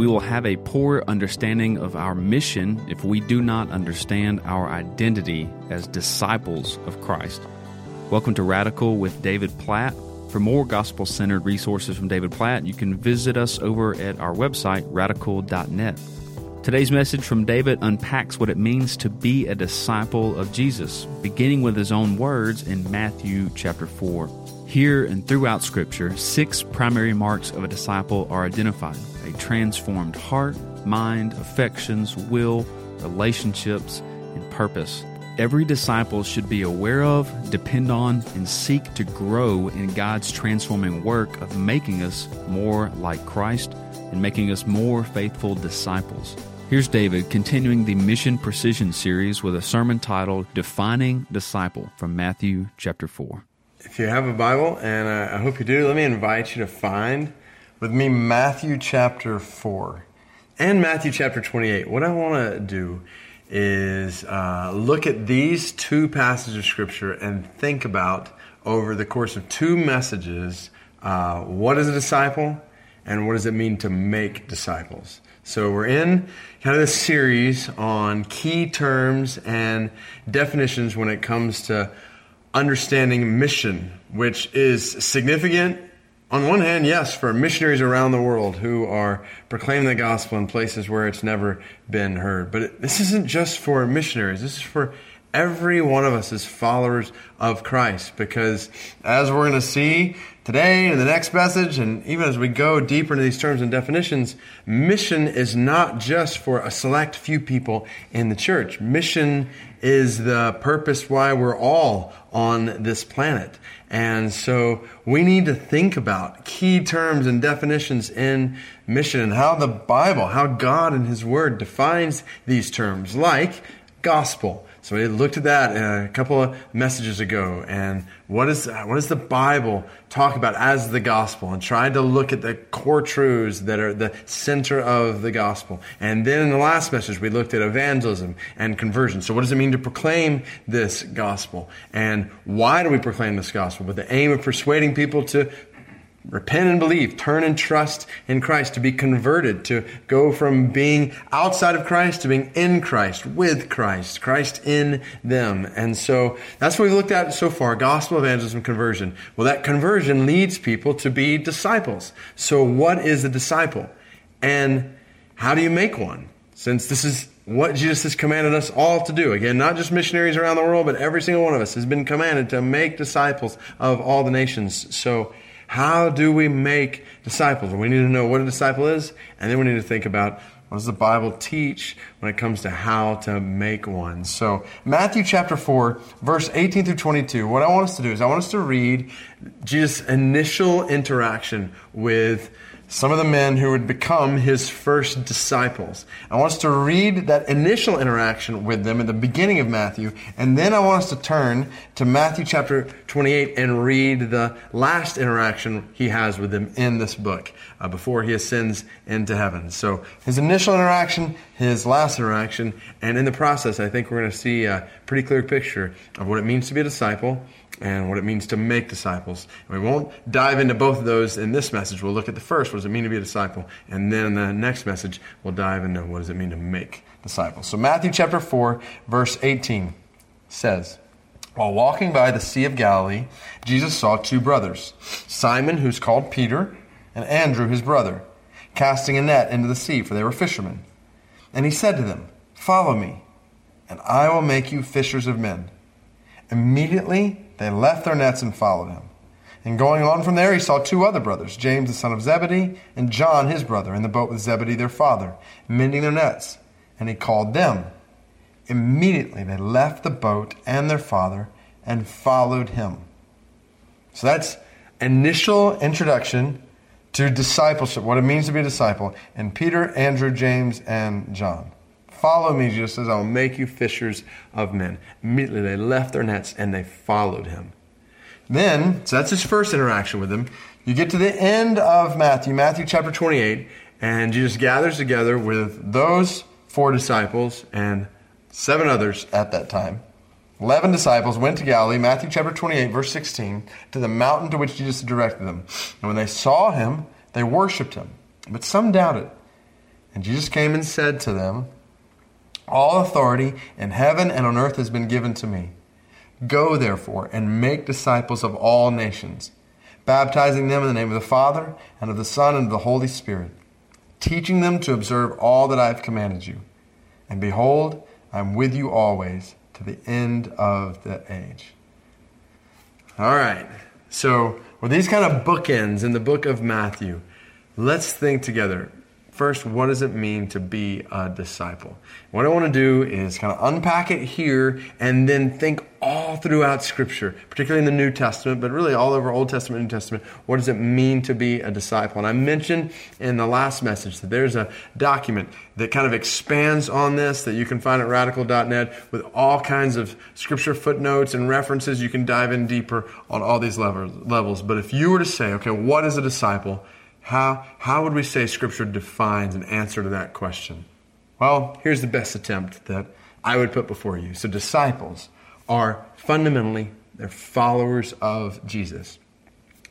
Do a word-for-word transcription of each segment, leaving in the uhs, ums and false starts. we will have a poor understanding of our mission if we do not understand our identity as disciples of Christ. Welcome to Radical with David Platt. For more gospel-centered resources from David Platt, you can visit us over at our website, radical dot net. Today's message from David unpacks what it means to be a disciple of Jesus, beginning with his own words in Matthew chapter four. Here and throughout Scripture, six primary marks of a disciple are identified: a transformed heart, mind, affections, will, relationships, and purpose. Every disciple should be aware of, depend on, and seek to grow in God's transforming work of making us more like Christ and making us more faithful disciples. Here's David continuing the Mission Precision series with a sermon titled Defining Disciple from Matthew chapter four. If you have a Bible, and I hope you do, let me invite you to find with me Matthew chapter four and Matthew chapter twenty-eight. What I want to do is uh, look at these two passages of Scripture and think about, over the course of two messages, uh, what is a disciple and what does it mean to make disciples. So we're in kind of this series on key terms and definitions when it comes to understanding mission, which is significant on one hand, yes, for missionaries around the world who are proclaiming the gospel in places where it's never been heard. But it, this isn't just for missionaries. This is for every one of us as followers of Christ, because as we're going to see today in the next message, and even as we go deeper into these terms and definitions, mission is not just for a select few people in the church. Mission is the purpose why we're all on this planet. And so we need to think about key terms and definitions in mission and how the Bible, how God and His Word defines these terms, like gospel. So we looked at that a couple of messages ago, and what is what does the Bible talk about as the gospel, and tried to look at the core truths that are the center of the gospel. And then in the last message, we looked at evangelism and conversion. So what does it mean to proclaim this gospel, and why do we proclaim this gospel? With the aim of persuading people to repent and believe, turn and trust in Christ, to be converted, to go from being outside of Christ to being in Christ, with Christ, Christ in them. And so that's what we've looked at so far: gospel, evangelism, conversion. Well, that conversion leads people to be disciples. So what is a disciple? And how do you make one? Since this is what Jesus has commanded us all to do. Again, not just missionaries around the world, but every single one of us has been commanded to make disciples of all the nations. So how do we make disciples? We need to know what a disciple is, and then we need to think about what does the Bible teach when it comes to how to make one. So Matthew chapter four, verse eighteen through twenty-two, what I want us to do is I want us to read Jesus' initial interaction with some of the men who would become his first disciples. I want us to read that initial interaction with them at the beginning of Matthew, and then I want us to turn to Matthew chapter twenty-eight and read the last interaction he has with them in this book uh, before he ascends into heaven. So his initial interaction, his last interaction, and in the process, I think we're going to see a pretty clear picture of what it means to be a disciple and what it means to make disciples. And we won't dive into both of those in this message. We'll look at the first, what does it mean to be a disciple? And then in the next message, we'll dive into what does it mean to make disciples. So Matthew chapter four, verse eighteen says, "While walking by the Sea of Galilee, Jesus saw two brothers, Simon, who's called Peter, and Andrew, his brother, casting a net into the sea, for they were fishermen. And he said to them, 'Follow me, and I will make you fishers of men.' Immediately they left their nets and followed him. And going on from there, he saw two other brothers, James the son of Zebedee, and John his brother, in the boat with Zebedee their father, mending their nets. And he called them. Immediately they left the boat and their father and followed him." So that's initial introduction to discipleship, what it means to be a disciple, and Peter, Andrew, James, and John. "Follow me," Jesus says, "I will make you fishers of men." Immediately they left their nets and they followed him. Then, so that's his first interaction with them. You get to the end of Matthew, Matthew chapter twenty-eight, and Jesus gathers together with those four disciples and seven others at that time. Eleven disciples went to Galilee, Matthew chapter twenty-eight, verse sixteen, to the mountain to which Jesus had directed them. And when they saw him, they worshipped him, but some doubted. And Jesus came and said to them, "All authority in heaven and on earth has been given to me. Go, therefore, and make disciples of all nations, baptizing them in the name of the Father, and of the Son, and of the Holy Spirit, teaching them to observe all that I have commanded you. And behold, I am with you always, to the end of the age." All right, so with these kind of bookends in the book of Matthew, let's think together. First, what does it mean to be a disciple? What I want to do is kind of unpack it here and then think all throughout Scripture, particularly in the New Testament, but really all over Old Testament and New Testament, what does it mean to be a disciple? And I mentioned in the last message that there's a document that kind of expands on this that you can find at radical dot net with all kinds of Scripture footnotes and references. You can dive in deeper on all these levels. But if you were to say, okay, what is a disciple? How how would we say Scripture defines an answer to that question? Well, here's the best attempt that I would put before you. So disciples are fundamentally, they're followers of Jesus.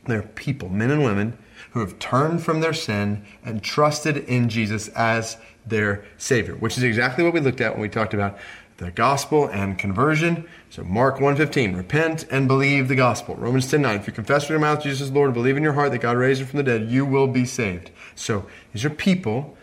They're people, men and women, who have turned from their sin and trusted in Jesus as their Savior, which is exactly what we looked at when we talked about the gospel and conversion. So Mark one fifteen, repent and believe the gospel. Romans ten nine, if you confess with your mouth Jesus is Lord and believe in your heart that God raised him from the dead, you will be saved. So these are people,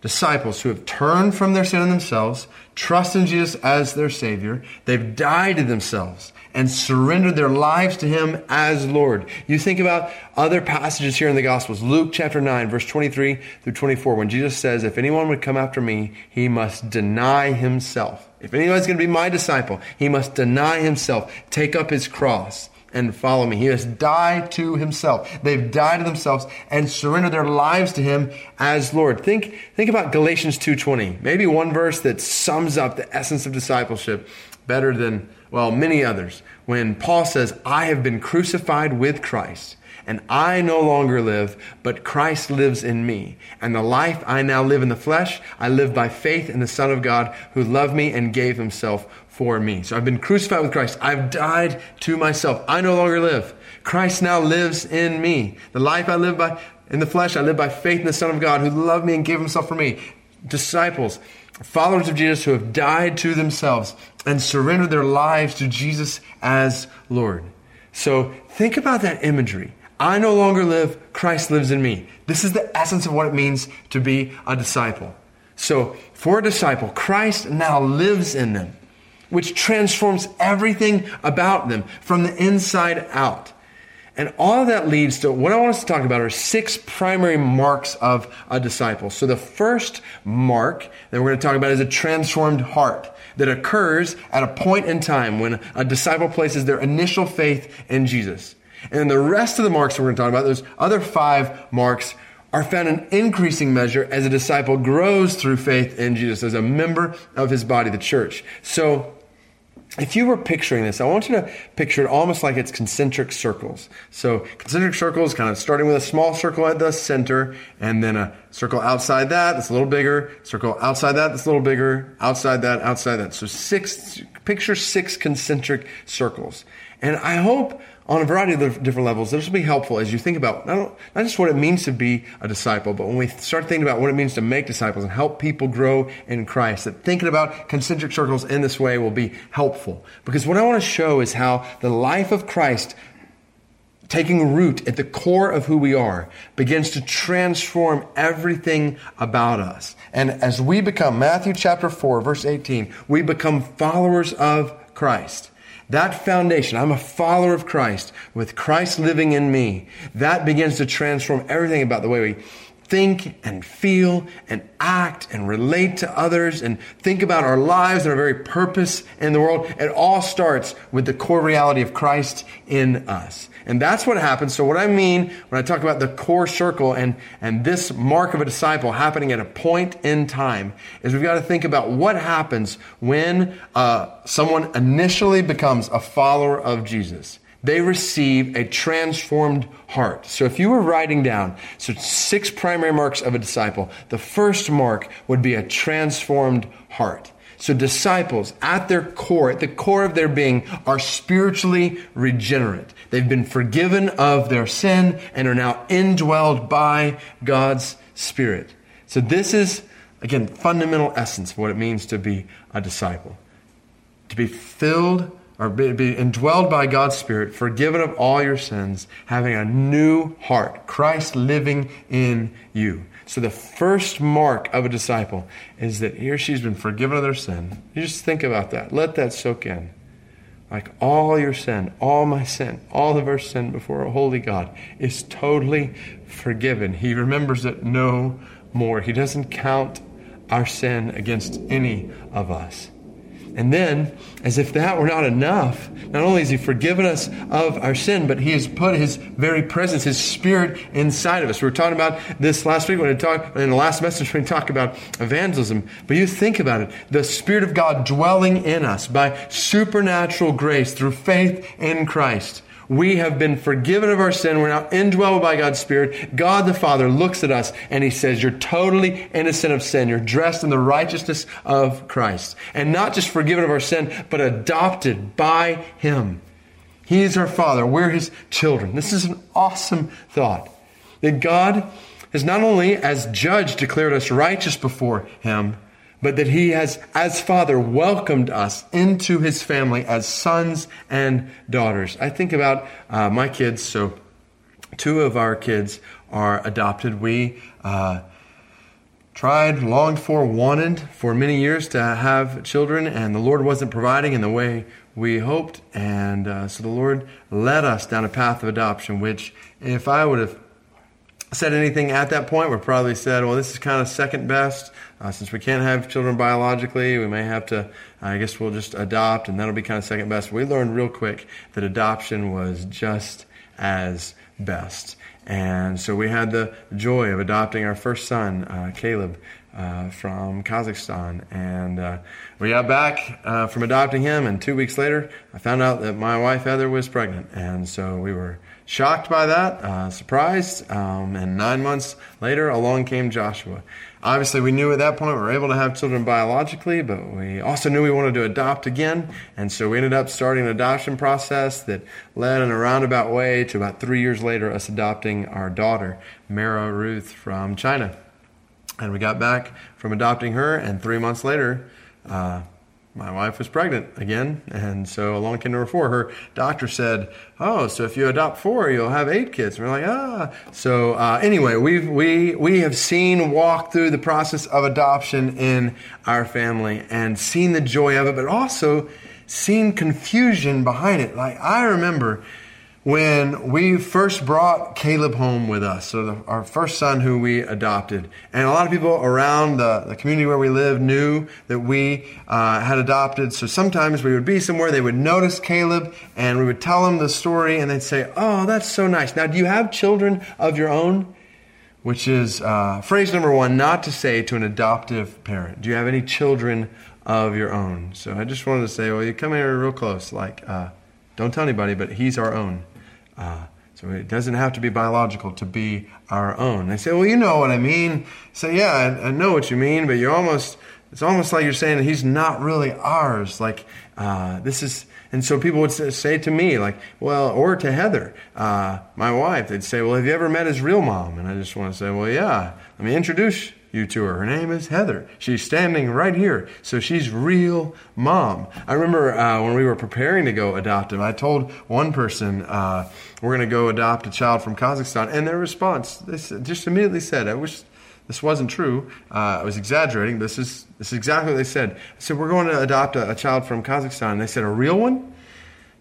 disciples, who have turned from their sin in themselves, trust in Jesus as their Savior. They've died to themselves and surrendered their lives to Him as Lord. You think about other passages here in the Gospels. Luke chapter nine, verse twenty-three through twenty-four, when Jesus says, if anyone would come after me, he must deny himself. If anyone's going to be my disciple, he must deny himself, take up his cross, and follow me. He must die to himself. They've died to themselves and surrendered their lives to Him as Lord. Think, think about Galatians two twenty. Maybe one verse that sums up the essence of discipleship better than, well, many others. When Paul says, I have been crucified with Christ, and I no longer live, but Christ lives in me. And the life I now live in the flesh, I live by faith in the Son of God who loved me and gave Himself for me. So I've been crucified with Christ. I've died to myself. I no longer live. Christ now lives in me. The life I live by in the flesh, I live by faith in the Son of God who loved me and gave Himself for me. Disciples, followers of Jesus who have died to themselves and surrendered their lives to Jesus as Lord. So think about that imagery. I no longer live, Christ lives in me. This is the essence of what it means to be a disciple. So for a disciple, Christ now lives in them, which transforms everything about them from the inside out. And all of that leads to what I want us to talk about are six primary marks of a disciple. So the first mark that we're going to talk about is a transformed heart that occurs at a point in time when a disciple places their initial faith in Jesus. And the rest of the marks we're going to talk about, those other five marks, are found in increasing measure as a disciple grows through faith in Jesus as a member of His body, the church. So if you were picturing this, I want you to picture it almost like it's concentric circles. So concentric circles kind of starting with a small circle at the center, and then a circle outside that that's a little bigger, circle outside that that's a little bigger, outside that, outside that. So six, picture six concentric circles. And I hope on a variety of different levels, this will be helpful as you think about not just what it means to be a disciple, but when we start thinking about what it means to make disciples and help people grow in Christ, that thinking about concentric circles in this way will be helpful. Because what I want to show is how the life of Christ taking root at the core of who we are begins to transform everything about us. And as we become, Matthew chapter four, verse eighteen, we become followers of Christ. That foundation, I'm a follower of Christ, with Christ living in me, that begins to transform everything about the way we think and feel and act and relate to others and think about our lives and our very purpose in the world. It all starts with the core reality of Christ in us. And that's what happens. So what I mean when I talk about the core circle and, and this mark of a disciple happening at a point in time is we've got to think about what happens when uh, someone initially becomes a follower of Jesus. They receive a transformed heart. So if you were writing down so six primary marks of a disciple, the first mark would be a transformed heart. So disciples at their core, at the core of their being, are spiritually regenerate. They've been forgiven of their sin and are now indwelled by God's Spirit. So this is, again, fundamental essence of what it means to be a disciple. To be filled or be indwelled by God's Spirit, forgiven of all your sins, having a new heart, Christ living in you. So the first mark of a disciple is that he or she's been forgiven of their sin. You just think about that. Let that soak in. Like all your sin, all my sin, all of our sin before a holy God is totally forgiven. He remembers it no more. He doesn't count our sin against any of us. And then, as if that were not enough, not only has he forgiven us of our sin, but he has put his very presence, his Spirit inside of us. We were talking about this last week when we talked, in the last message when we talked about evangelism. But you think about it. The Spirit of God dwelling in us by supernatural grace through faith in Christ. We have been forgiven of our sin. We're now indwelled by God's Spirit. God the Father looks at us and he says, you're totally innocent of sin. You're dressed in the righteousness of Christ. And not just forgiven of our sin, but adopted by him. He is our Father. We're his children. This is an awesome thought. That God has not only as judge declared us righteous before him, but that he has, as Father, welcomed us into his family as sons and daughters. I think about uh, my kids. So two of our kids are adopted. We uh, tried, longed for, wanted for many years to have children, and the Lord wasn't providing in the way we hoped. And uh, so the Lord led us down a path of adoption, which if I would have said anything at that point, we probably said, well, this is kind of second best. Uh, since we can't have children biologically, we may have to, I guess we'll just adopt, and that'll be kind of second best. We learned real quick that adoption was just as best. And so we had the joy of adopting our first son, uh, Caleb, uh, from Kazakhstan. And uh, we got back uh, from adopting him, and two weeks later, I found out that my wife, Heather, was pregnant. And so we were shocked by that, uh, surprised, um, and nine months later, along came Joshua. Obviously, we knew at that point we were able to have children biologically, but we also knew we wanted to adopt again, and so we ended up starting an adoption process that led in a roundabout way to about three years later us adopting our daughter, Mara Ruth, from China. And we got back from adopting her, and three months later, uh, my wife was pregnant again, and so along came number four. Her doctor said, oh, so if you adopt four, you'll have eight kids. And we're like, ah. So uh, anyway, we've, we we have seen, walked through the process of adoption in our family and seen the joy of it, but also seen confusion behind it. Like, I remember when we first brought Caleb home with us, so the, our first son who we adopted, and a lot of people around the, the community where we live knew that we uh, had adopted. So sometimes we would be somewhere, they would notice Caleb, and we would tell them the story, and they'd say, oh, that's so nice. Now, do you have children of your own? Which is uh, phrase number one, not to say to an adoptive parent. Do you have any children of your own? So I just wanted to say, well, you come here real close, like, uh, don't tell anybody, but he's our own. Uh, so it doesn't have to be biological to be our own. They say, well, you know what I mean. Say, yeah, I, I know what you mean, but you're almost, it's almost like you're saying that he's not really ours. Like, uh, this is, and so people would say to me, like, well, or to Heather, uh, my wife, they'd say, well, have you ever met his real mom? And I just want to say, well, yeah, let me introduce you to her. Her name is Heather. She's standing right here. So she's real mom. I remember uh, when we were preparing to go adopt him, I told one person, uh, we're going to go adopt a child from Kazakhstan. And their response, they just immediately said, I wish this wasn't true. Uh, I was exaggerating. This is, this is exactly what they said. I said, we're going to adopt a, a child from Kazakhstan. And they said, a real one?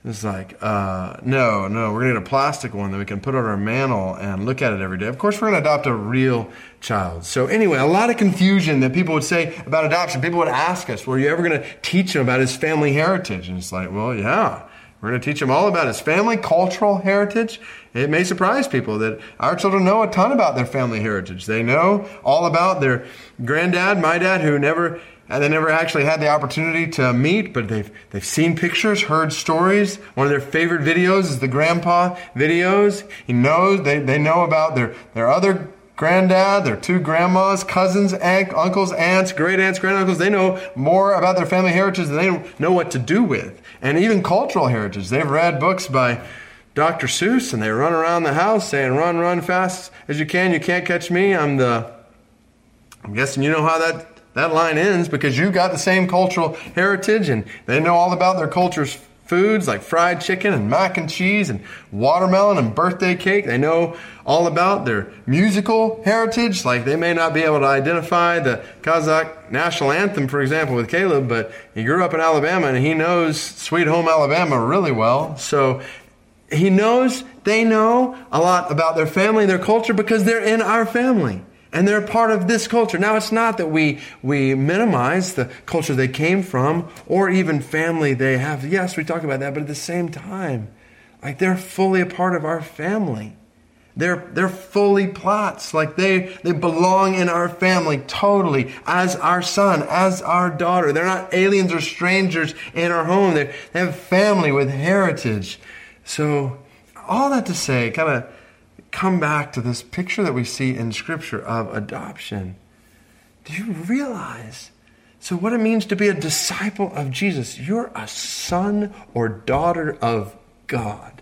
It's like, uh, no, no, we're going to get a plastic one that we can put on our mantle and look at it every day. Of course, we're going to adopt a real child. So anyway, a lot of confusion that people would say about adoption. People would ask us, were you ever going to teach him about his family heritage? And it's like, well, yeah, we're going to teach him all about his family, cultural heritage. It may surprise people that our children know a ton about their family heritage. They know all about their granddad, my dad, who never... And they never actually had the opportunity to meet, but they've they've seen pictures, heard stories. One of their favorite videos is the grandpa videos. He knows they, they know about their, their other granddad, their two grandmas, cousins, aunt, uncles, aunts, great aunts, granduncles. They know more about their family heritage than they know what to do with. And even cultural heritage. They've read books by Doctor Seuss, and they run around the house saying, run, run fast as you can. You can't catch me. I'm the I'm guessing you know how that, that line ends, because you got the same cultural heritage and they know all about their culture's foods like fried chicken and mac and cheese and watermelon and birthday cake. They know all about their musical heritage. Like, they may not be able to identify the Kazakh national anthem, for example, with Caleb, but he grew up in Alabama and he knows Sweet Home Alabama really well. So he knows they know a lot about their family, their culture, because they're in our family. And they're part of this culture. Now, it's not that we we minimize the culture they came from or even family they have. Yes, we talk about that, but at the same time, like, they're fully a part of our family. They're they're fully Platts. Like, they, they belong in our family totally as our son, as our daughter. They're not aliens or strangers in our home. They, they have family with heritage. So all that to say, kind of come back to this picture that we see in Scripture of adoption. Do you realize? So what it means to be a disciple of Jesus? You're a son or daughter of God.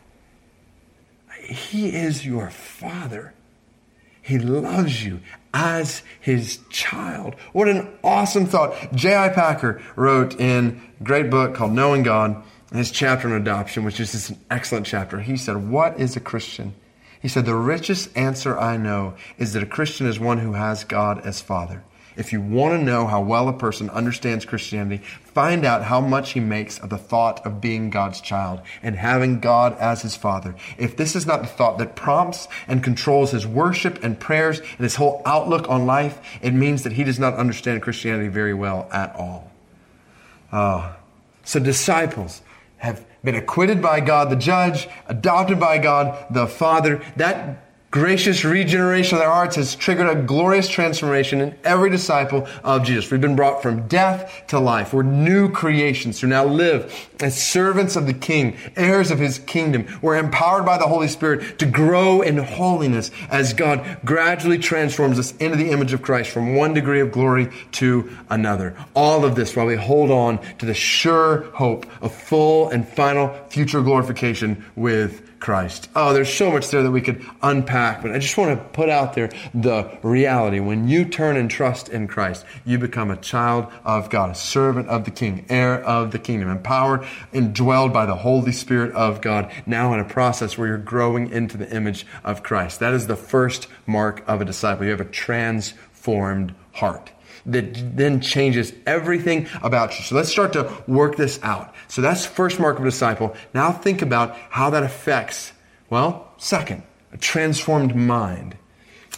He is your Father. He loves you as His child. What an awesome thought. J I. Packer wrote in a great book called Knowing God, his chapter on adoption, which is just an excellent chapter. He said, what is a Christian? He said, the richest answer I know is that a Christian is one who has God as Father. If you want to know how well a person understands Christianity, find out how much he makes of the thought of being God's child and having God as his Father. If this is not the thought that prompts and controls his worship and prayers and his whole outlook on life, it means that he does not understand Christianity very well at all. Uh, so disciples have been acquitted by God the judge, adopted by God the Father. That gracious regeneration of their hearts has triggered a glorious transformation in every disciple of Jesus. We've been brought from death to life. We're new creations who now live as servants of the King, heirs of His kingdom. We're empowered by the Holy Spirit to grow in holiness as God gradually transforms us into the image of Christ from one degree of glory to another. All of this while we hold on to the sure hope of full and final future glorification with Christ. Oh, there's so much there that we could unpack, but I just want to put out there the reality. When you turn and trust in Christ, you become a child of God, a servant of the King, heir of the kingdom, empowered and dwelled by the Holy Spirit of God, now in a process where you're growing into the image of Christ. That is the first mark of a disciple. You have a transformed heart that then changes everything about you. So let's start to work this out. So that's the first mark of a disciple. Now think about how that affects, well, second, a transformed mind.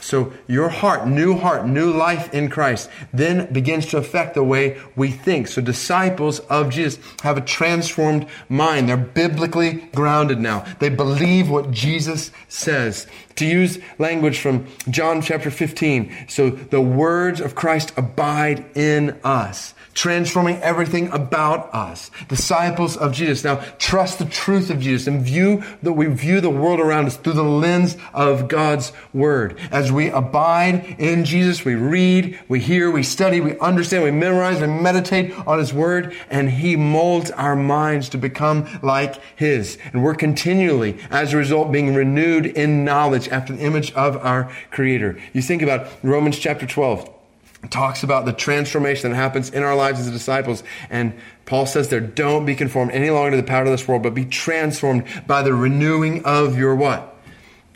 So your heart, new heart, new life in Christ, then begins to affect the way we think. So disciples of Jesus have a transformed mind. They're biblically grounded now. They believe what Jesus says. To use language from John chapter fifteen, so the words of Christ abide in us, transforming everything about us. Disciples of Jesus now trust the truth of Jesus and view that we view the world around us through the lens of God's word. As we abide in Jesus, we read, we hear, we study, we understand, we memorize, and meditate on His word, and He molds our minds to become like His. And we're continually, as a result, being renewed in knowledge after the image of our Creator. You think about Romans chapter twelve. It talks about the transformation that happens in our lives as disciples. And Paul says there, don't be conformed any longer to the power of this world, but be transformed by the renewing of your what?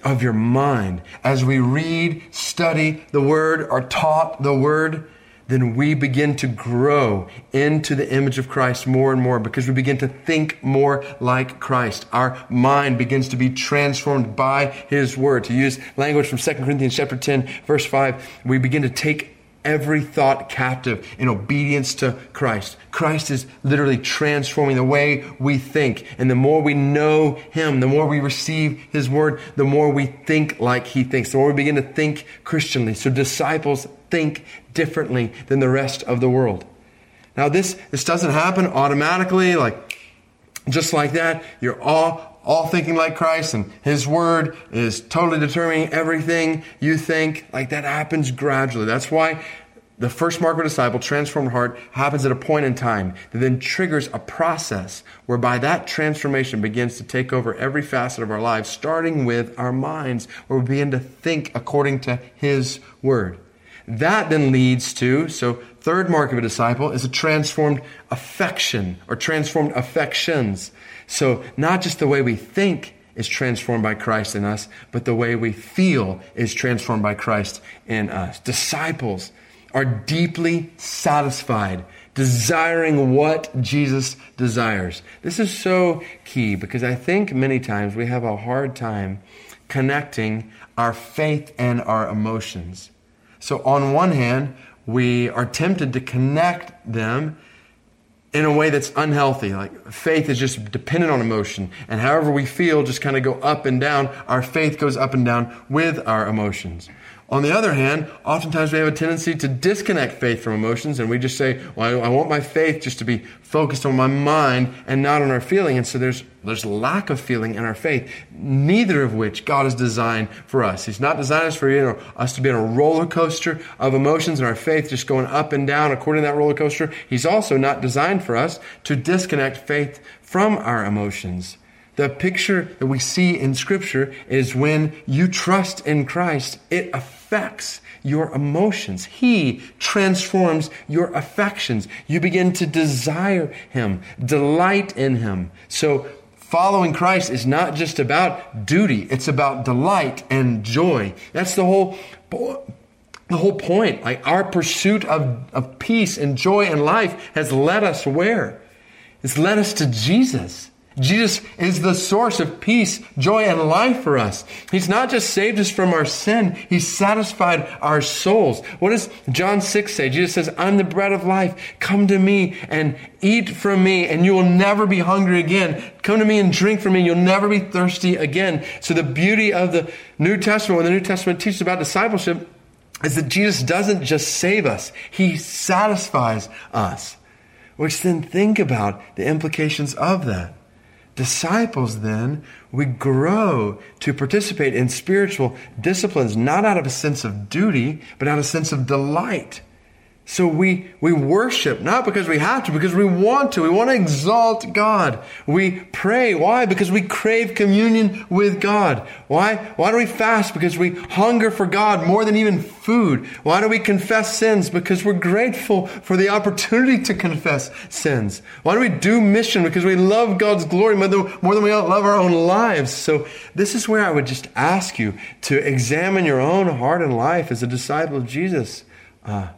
Of your mind. As we read, study the Word, are taught the Word, then we begin to grow into the image of Christ more and more because we begin to think more like Christ. Our mind begins to be transformed by His word. To use language from Second Corinthians chapter ten, verse five, we begin to take every thought captive in obedience to Christ. Christ is literally transforming the way we think. And the more we know Him, the more we receive His word, the more we think like He thinks, the more we begin to think Christianly. So disciples think differently than the rest of the world. Now this, this doesn't happen automatically, like just like that. You're all all thinking like Christ, and His word is totally determining everything you think. Like, that happens gradually. That's why the first mark of a disciple, transformed heart, happens at a point in time that then triggers a process whereby that transformation begins to take over every facet of our lives, starting with our minds, where we begin to think according to His word. That then leads to, so third mark of a disciple is a transformed affection or transformed affections. So not just the way we think is transformed by Christ in us, but the way we feel is transformed by Christ in us. Disciples are deeply satisfied, desiring what Jesus desires. This is so key because I think many times we have a hard time connecting our faith and our emotions. So on one hand, we are tempted to connect them in a way that's unhealthy. Like faith is just dependent on emotion. And however we feel just kind of go up and down. Our faith goes up and down with our emotions. On the other hand, oftentimes we have a tendency to disconnect faith from emotions, and we just say, well, I, I want my faith just to be focused on my mind and not on our feeling. And so there's there's lack of feeling in our faith, neither of which God has designed for us. He's not designed us for you know, us to be on a roller coaster of emotions and our faith just going up and down according to that roller coaster. He's also not designed for us to disconnect faith from our emotions. The picture that we see in Scripture is when you trust in Christ, it affects your emotions. He transforms your affections. You begin to desire Him, delight in Him. So following Christ is not just about duty. It's about delight and joy. That's the whole point. The whole point. Like our pursuit of, of peace and joy in life has led us where? It's led us to Jesus. Jesus is the source of peace, joy, and life for us. He's not just saved us from our sin. He's satisfied our souls. What does John six say? Jesus says, I'm the bread of life. Come to me and eat from me and you will never be hungry again. Come to me and drink from me and you'll never be thirsty again. So the beauty of the New Testament, when the New Testament teaches about discipleship, is that Jesus doesn't just save us. He satisfies us. Which then think about the implications of that. Disciples, then, we grow to participate in spiritual disciplines, not out of a sense of duty, but out of a sense of delight. So we, we worship, not because we have to, because we want to. We want to exalt God. We pray. Why? Because we crave communion with God. Why? Why do we fast? Because we hunger for God more than even food. Why do we confess sins? Because we're grateful for the opportunity to confess sins. Why do we do mission? Because we love God's glory more than, more than we love our own lives. So this is where I would just ask you to examine your own heart and life as a disciple of Jesus. Uh,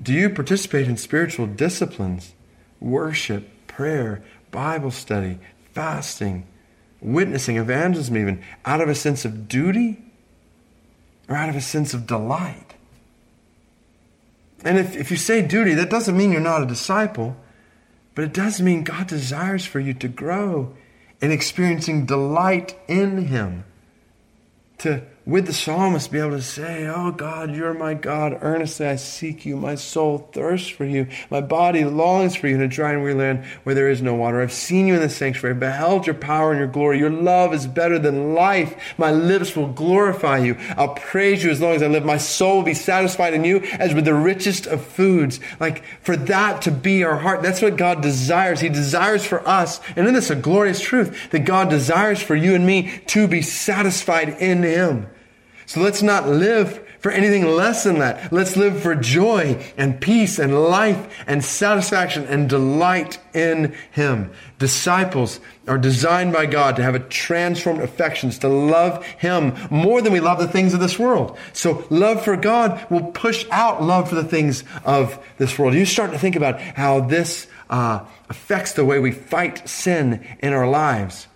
Do you participate in spiritual disciplines? Worship, prayer, Bible study, fasting, witnessing, evangelism even, out of a sense of duty or out of a sense of delight? And if, if you say duty, that doesn't mean you're not a disciple, but it does mean God desires for you to grow in experiencing delight in Him. To, with the psalmist, be able to say, oh God, you're my God. Earnestly I seek you. My soul thirsts for you. My body longs for you in a dry and weary land where there is no water. I've seen you in the sanctuary. I've beheld your power and your glory. Your love is better than life. My lips will glorify you. I'll praise you as long as I live. My soul will be satisfied in you as with the richest of foods. Like for that to be our heart. That's what God desires. He desires for us. And in this, a glorious truth that God desires for you and me to be satisfied in Him. So let's not live for anything less than that. Let's live for joy and peace and life and satisfaction and delight in Him. Disciples are designed by God to have a transformed affections, to love Him more than we love the things of this world. So love for God will push out love for the things of this world. You start to think about how this uh, affects the way we fight sin in our lives.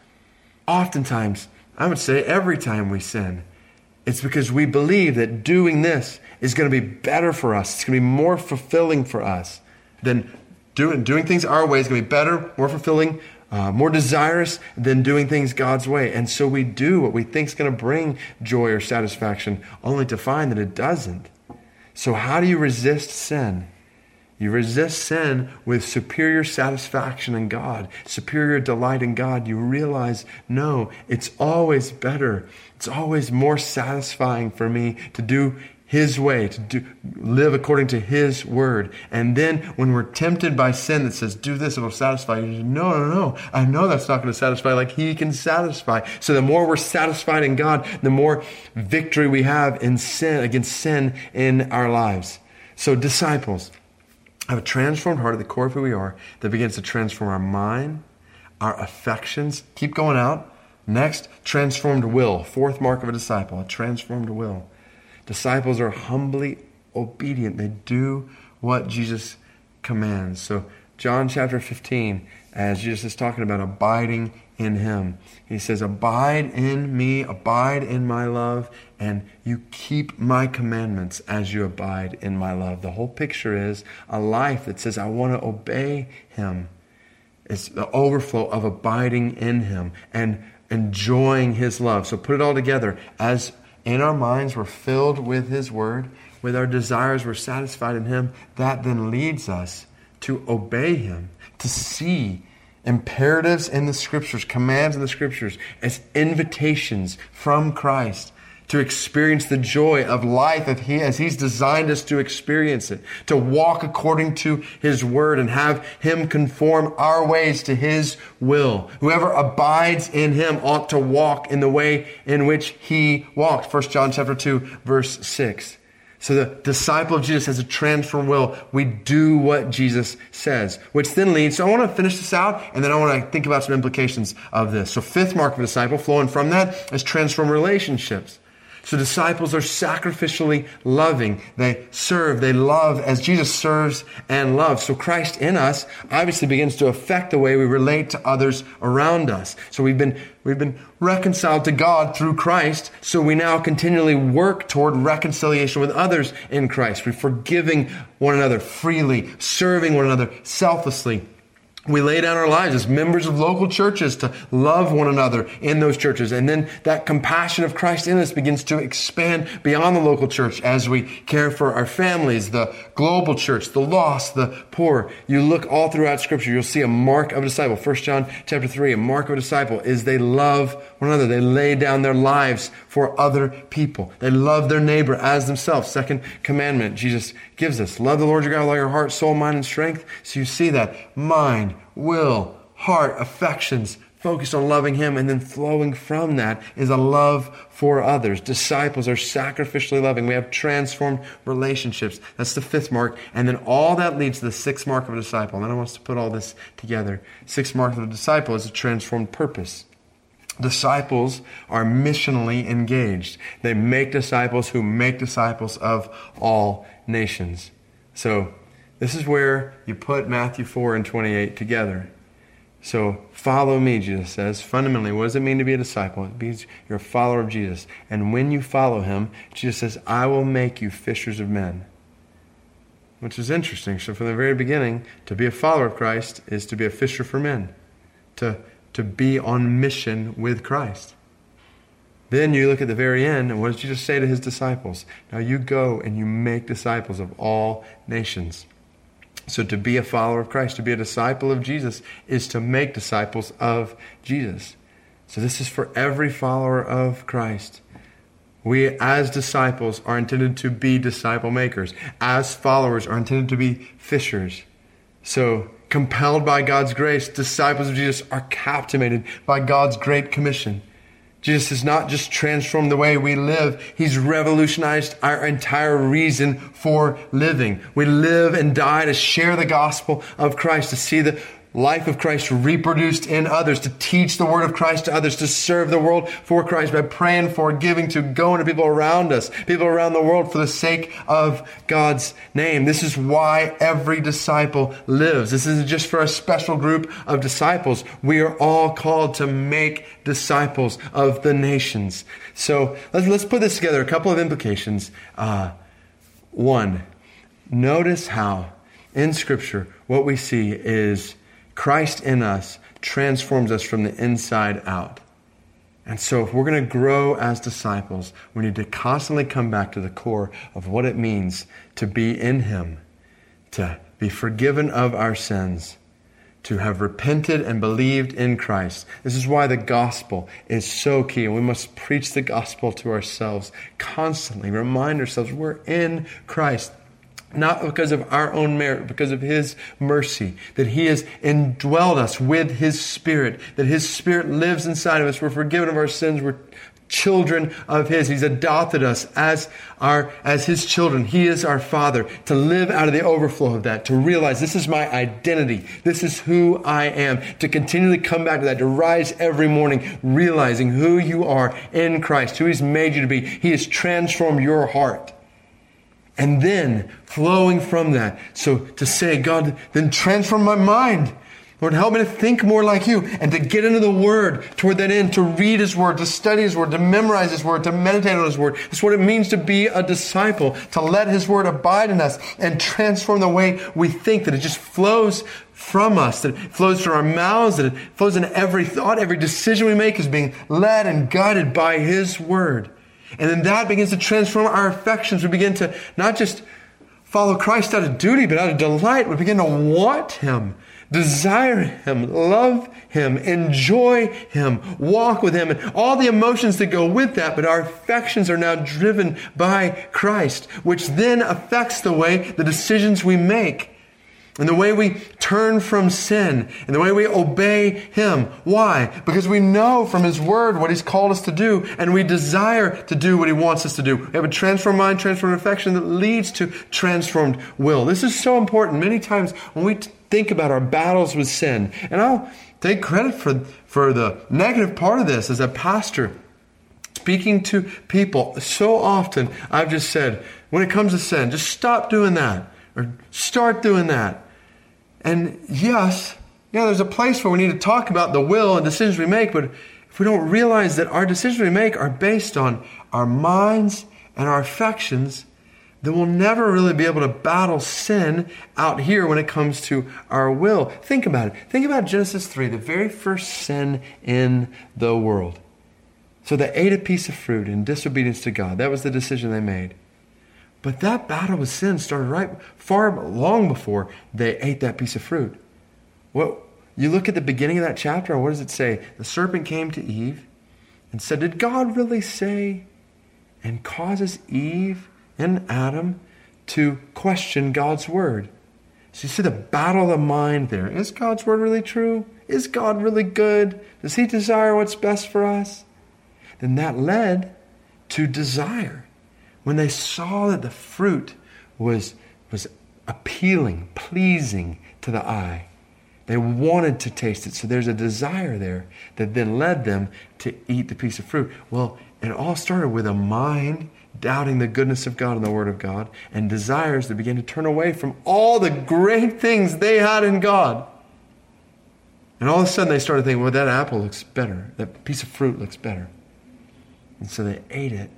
Oftentimes, I would say every time we sin, it's because we believe that doing this is going to be better for us. It's going to be more fulfilling for us than doing, doing things our way is going to be better, more fulfilling, uh, more desirous than doing things God's way. And so we do what we think is going to bring joy or satisfaction, only to find that it doesn't. So how do you resist sin? You resist sin with superior satisfaction in God, superior delight in God. You realize, no, it's always better. It's always more satisfying for me to do His way, to do, live according to His word. And then when we're tempted by sin that says, do this, it will satisfy you. No, no, no. I know that's not going to satisfy like He can satisfy. So the more we're satisfied in God, the more victory we have in sin, against sin in our lives. So disciples have a transformed heart at the core of who we are that begins to transform our mind, our affections. Keep going out. Next, transformed will. Fourth mark of a disciple, a transformed will. Disciples are humbly obedient. They do what Jesus commands. So John chapter fifteen, as Jesus is talking about abiding in Him, He says, abide in me, abide in my love, and you keep my commandments as you abide in my love. The whole picture is a life that says, I want to obey Him. It's the overflow of abiding in Him and enjoying His love. So put it all together. As in our minds, we're filled with His word. With our desires, we're satisfied in Him. That then leads us to obey Him, to see imperatives in the Scriptures, commands in the Scriptures, as invitations from Christ to experience the joy of life as He's designed us to experience it, to walk according to His word and have Him conform our ways to His will. Whoever abides in Him ought to walk in the way in which He walked. First John chapter two, verse six. So the disciple of Jesus has a transformed will. We do what Jesus says, which then leads. So I want to finish this out, and then I want to think about some implications of this. So fifth mark of a disciple, flowing from that, is transformed relationships. So disciples are sacrificially loving. They serve, they love as Jesus serves and loves. So Christ in us obviously begins to affect the way we relate to others around us. So we've been we've been reconciled to God through Christ, so we now continually work toward reconciliation with others in Christ. We're forgiving one another freely, serving one another selflessly. We lay down our lives as members of local churches to love one another in those churches. And then that compassion of Christ in us begins to expand beyond the local church as we care for our families, the global church, the lost, the poor. You look all throughout Scripture, you'll see a mark of a disciple. First John chapter three, a mark of a disciple is they love one another. They lay down their lives for other people. They love their neighbor as themselves. Second commandment Jesus gives us. Love the Lord your God with all your heart, soul, mind, and strength. So you see that mind, will, heart, affections, focused on loving Him, and then flowing from that is a love for others. Disciples are sacrificially loving. We have transformed relationships. That's the fifth mark. And then all that leads to the sixth mark of a disciple. And I want us to put all this together. Sixth mark of a disciple is a transformed purpose. Disciples are missionally engaged. They make disciples who make disciples of all nations. So this is where you put Matthew four and twenty-eight together. So, follow me, Jesus says. Fundamentally, what does it mean to be a disciple? It means you're a follower of Jesus. And when you follow Him, Jesus says, I will make you fishers of men. Which is interesting. So, from the very beginning, to be a follower of Christ is to be a fisher for men. To, to be on mission with Christ. Then you look at the very end, and what does Jesus say to His disciples? Now you go and you make disciples of all nations. So to be a follower of Christ, to be a disciple of Jesus, is to make disciples of Jesus. So this is for every follower of Christ. We as disciples are intended to be disciple makers. As followers are intended to be fishers. So compelled by God's grace, disciples of Jesus are captivated by God's great commission. Jesus has not just transformed the way we live. He's revolutionized our entire reason for living. We live and die to share the gospel of Christ, to see the life of Christ reproduced in others, to teach the word of Christ to others, to serve the world for Christ by praying for, giving to, going to people around us, people around the world for the sake of God's name. This is why every disciple lives. This isn't just for a special group of disciples. We are all called to make disciples of the nations. So let's, let's put this together. A couple of implications. Uh, one, notice how in Scripture what we see is Christ in us transforms us from the inside out. And so if we're going to grow as disciples, we need to constantly come back to the core of what it means to be in Him, to be forgiven of our sins, to have repented and believed in Christ. This is why the gospel is so key. We must preach the gospel to ourselves constantly, remind ourselves we're in Christ. Not because of our own merit, because of His mercy, that He has indwelled us with His Spirit, that His Spirit lives inside of us. We're forgiven of our sins. We're children of His. He's adopted us as our, as His children. He is our Father. To live out of the overflow of that, to realize this is my identity. This is who I am. To continually come back to that, to rise every morning, realizing who you are in Christ, who He's made you to be. He has transformed your heart. And then flowing from that. So to say, God, then transform my mind. Lord, help me to think more like You and to get into the Word toward that end, to read His Word, to study His Word, to memorize His Word, to meditate on His Word. That's what it means to be a disciple, to let His Word abide in us and transform the way we think, that it just flows from us, that it flows through our mouths, that it flows in every thought, every decision we make is being led and guided by His Word. And then that begins to transform our affections. We begin to not just follow Christ out of duty, but out of delight. We begin to want Him, desire Him, love Him, enjoy Him, walk with Him, and all the emotions that go with that. But our affections are now driven by Christ, which then affects the way the decisions we make and the way we turn from sin and the way we obey Him. Why? Because we know from His Word what He's called us to do, and we desire to do what He wants us to do. We have a transformed mind, transformed affection that leads to transformed will. This is so important. Many times when we t- Think about our battles with sin. And I'll take credit for, for the negative part of this as a pastor. Speaking to people, so often I've just said, when it comes to sin, just stop doing that or start doing that. And yes, yeah, there's a place where we need to talk about the will and decisions we make, but if we don't realize that our decisions we make are based on our minds and our affections, then we'll never really be able to battle sin out here when it comes to our will. Think about it. Think about Genesis three, the very first sin in the world. So they ate a piece of fruit in disobedience to God. That was the decision they made. But that battle with sin started right far long before they ate that piece of fruit. Well, you look at the beginning of that chapter, and what does it say? The serpent came to Eve and said, "Did God really say?" And causes Eve and Adam to question God's word. So you see the battle of the mind there. Is God's word really true? Is God really good? Does He desire what's best for us? Then that led to desire. When they saw that the fruit was, was appealing, pleasing to the eye, they wanted to taste it. So there's a desire there that then led them to eat the piece of fruit. Well, it all started with a mind doubting the goodness of God and the Word of God, and desires that begin to turn away from all the great things they had in God. And all of a sudden they started thinking, well, that apple looks better. That piece of fruit looks better. And so they ate it,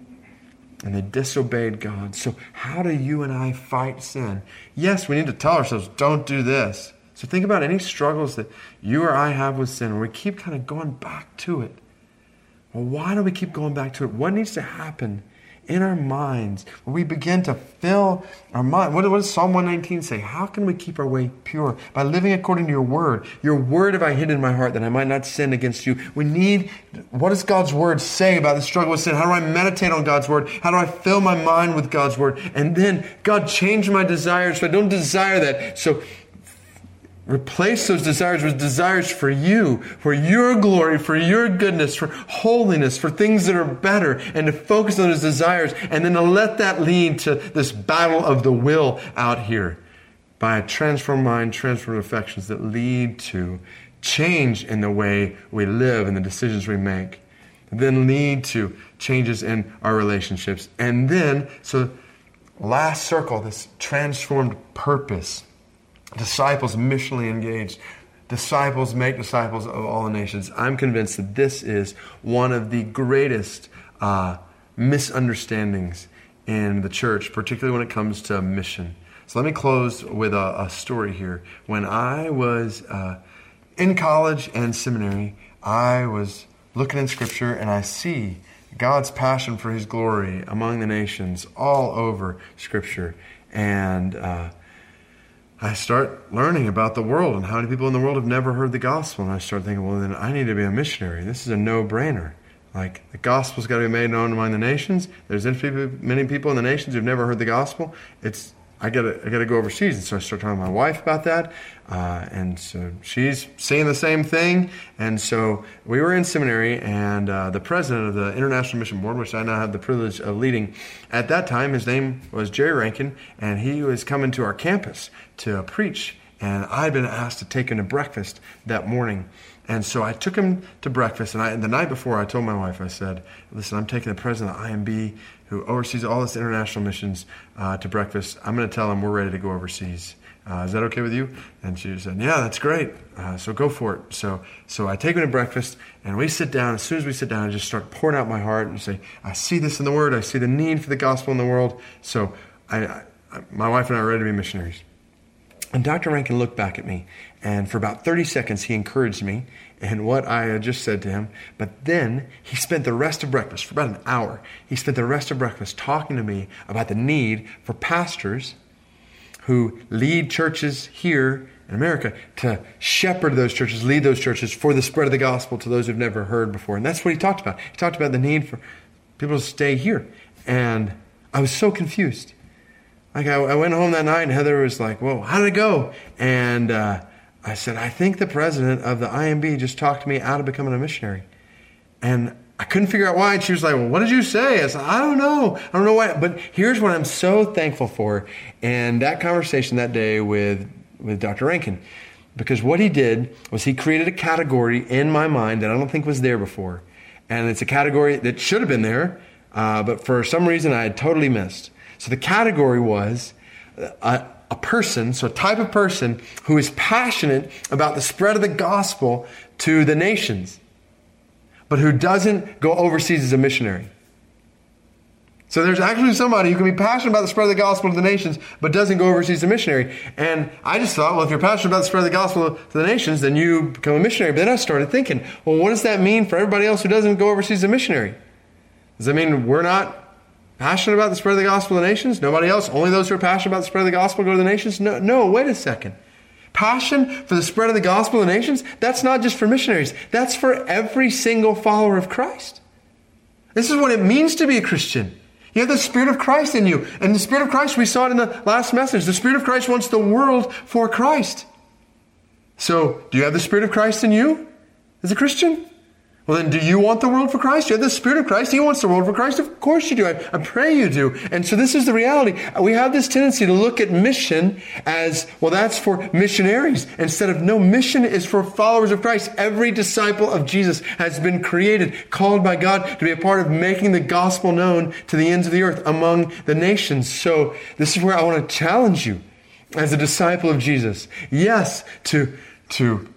and they disobeyed God. So how do you and I fight sin? Yes, we need to tell ourselves, don't do this. So think about any struggles that you or I have with sin, where we keep kind of going back to it. Well, why do we keep going back to it? What needs to happen in our minds, where we begin to fill our mind? What, what does Psalm one nineteen say? How can we keep our way pure? By living according to Your Word. Your Word have I hid in my heart, that I might not sin against You. We need, what does God's Word say about the struggle with sin? How do I meditate on God's Word? How do I fill my mind with God's Word? And then, God, change my desires so I don't desire that. So replace those desires with desires for You, for Your glory, for Your goodness, for holiness, for things that are better, and to focus on those desires, and then to let that lead to this battle of the will out here by a transformed mind, transformed affections that lead to change in the way we live and the decisions we make, then lead to changes in our relationships. And then, so last circle, this transformed purpose. Disciples missionally engaged. Disciples make disciples of all nations. I'm convinced that this is one of the greatest uh, misunderstandings in the church, particularly when it comes to mission. So let me close with a, a story here. When I was uh, in college and seminary, I was looking in Scripture, and I see God's passion for His glory among the nations all over Scripture. And Uh, I start learning about the world and how many people in the world have never heard the gospel. And I start thinking, well, then I need to be a missionary. This is a no-brainer. Like, the gospel's got to be made known among the nations. There's many people in the nations who've never heard the gospel. It's I got to I got to go overseas. And so I start talking to my wife about that. Uh, and so she's seeing the same thing. And so we were in seminary, and uh, the president of the International Mission Board, which I now have the privilege of leading, at that time his name was Jerry Rankin, and he was coming to our campus to preach. And I'd been asked to take him to breakfast that morning. And so I took him to breakfast, and I, the night before, I told my wife, I said, listen, I'm taking the president of I M B, who oversees all this international missions, uh, to breakfast. I'm going to tell him we're ready to go overseas. Uh, is that okay with you? And she said, yeah, that's great. Uh, so go for it. So so I take him to breakfast, and we sit down. As soon as we sit down, I just start pouring out my heart and say, I see this in the Word. I see the need for the gospel in the world. So I, I, my wife and I are ready to be missionaries. And Doctor Rankin looked back at me, and for about thirty seconds, he encouraged me in what I had just said to him. But then he spent the rest of breakfast, for about an hour, he spent the rest of breakfast talking to me about the need for pastors who lead churches here in America to shepherd those churches, lead those churches for the spread of the gospel to those who've never heard before. And that's what he talked about. He talked about the need for people to stay here. And I was so confused. Like, I, I went home that night, and Heather was like, whoa, how did it go? And uh, I said, I think the president of the I M B just talked to me out of becoming a missionary. And I couldn't figure out why. And she was like, well, what did you say? I said, I don't know. I don't know why. But here's what I'm so thankful for. And that conversation that day with, with Doctor Rankin, because what he did was he created a category in my mind that I don't think was there before. And it's a category that should have been there, uh, but for some reason I had totally missed. So the category was a, a person, so a type of person who is passionate about the spread of the gospel to the nations, but who doesn't go overseas as a missionary. So there's actually somebody who can be passionate about the spread of the gospel to the nations, but doesn't go overseas as a missionary. And I just thought, well, if you're passionate about the spread of the gospel to the nations, then you become a missionary. But then I started thinking, well, what does that mean for everybody else who doesn't go overseas as a missionary? Does that mean we're not passionate about the spread of the gospel to the nations? Nobody else? Only those who are passionate about the spread of the gospel go to the nations? No, no, wait a second. Passion for the spread of the gospel to the nations? That's not just for missionaries. That's for every single follower of Christ. This is what it means to be a Christian. You have the Spirit of Christ in you. And the Spirit of Christ, we saw it in the last message. The Spirit of Christ wants the world for Christ. So, do you have the Spirit of Christ in you as a Christian? Well, then, do you want the world for Christ? You have the Spirit of Christ. He wants the world for Christ. Of course you do. I, I pray you do. And so this is the reality. We have this tendency to look at mission as, well, that's for missionaries. Instead of, no, mission is for followers of Christ. Every disciple of Jesus has been created, called by God to be a part of making the gospel known to the ends of the earth among the nations. So this is where I want to challenge you as a disciple of Jesus. Yes, to, to,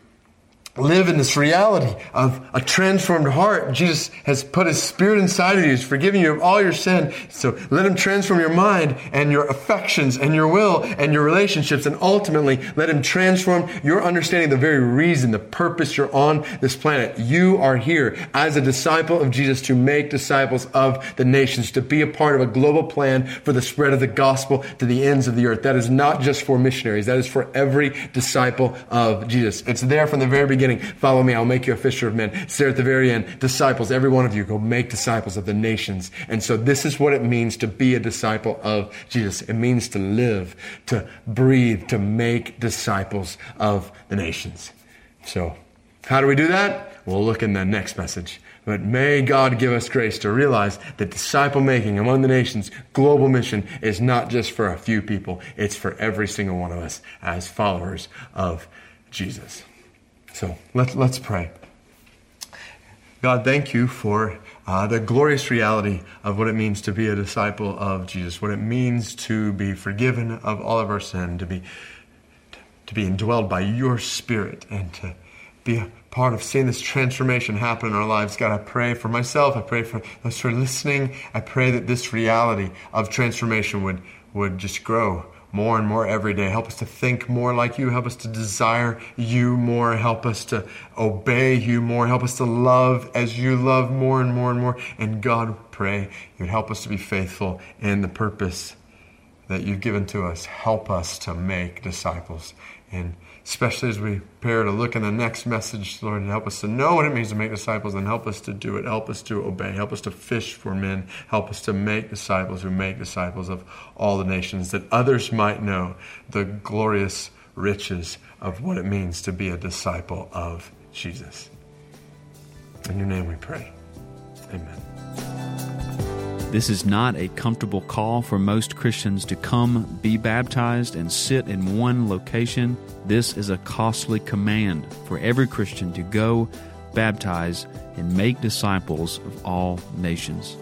live in this reality of a transformed heart. Jesus has put His Spirit inside of you. He's forgiven you of all your sin. So let Him transform your mind and your affections and your will and your relationships. And ultimately, let Him transform your understanding of the very reason, the purpose you're on this planet. You are here as a disciple of Jesus to make disciples of the nations, to be a part of a global plan for the spread of the gospel to the ends of the earth. That is not just for missionaries. That is for every disciple of Jesus. It's there from the very beginning. Follow me, I'll make you a fisher of men. It's there at the very end. Disciples, every one of you, go make disciples of the nations. And so this is what it means to be a disciple of Jesus. It means to live, to breathe, to make disciples of the nations. So how do we do that? We'll look in the next message. But may God give us grace to realize that disciple-making among the nations, global mission, is not just for a few people. It's for every single one of us as followers of Jesus. So let's, let's pray. God, thank you for uh, the glorious reality of what it means to be a disciple of Jesus, what it means to be forgiven of all of our sin, to be to be indwelled by your Spirit, and to be a part of seeing this transformation happen in our lives. God, I pray for myself. I pray for those who are listening. I pray that this reality of transformation would would just grow more and more every day. Help us to think more like you. Help us to desire you more. Help us to obey you more. Help us to love as you love more and more and more. And God, pray you would help us to be faithful in the purpose that you've given to us. Help us to make disciples. And especially as we prepare to look in the next message, Lord, and help us to know what it means to make disciples, and help us to do it. Help us to obey. Help us to fish for men. Help us to make disciples who make disciples of all the nations, that others might know the glorious riches of what it means to be a disciple of Jesus. In your name we pray. Amen. This is not a comfortable call for most Christians to come, be baptized, and sit in one location. This is a costly command for every Christian to go, baptize, and make disciples of all nations.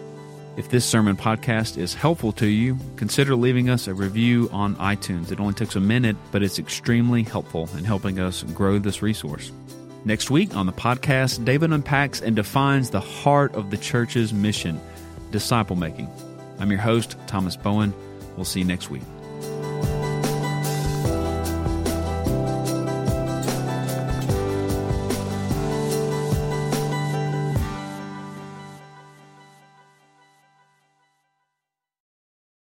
If this sermon podcast is helpful to you, consider leaving us a review on iTunes. It only takes a minute, but it's extremely helpful in helping us grow this resource. Next week on the podcast, David unpacks and defines the heart of the church's mission, disciple making. I'm your host, Thomas Bowen. We'll see you next week.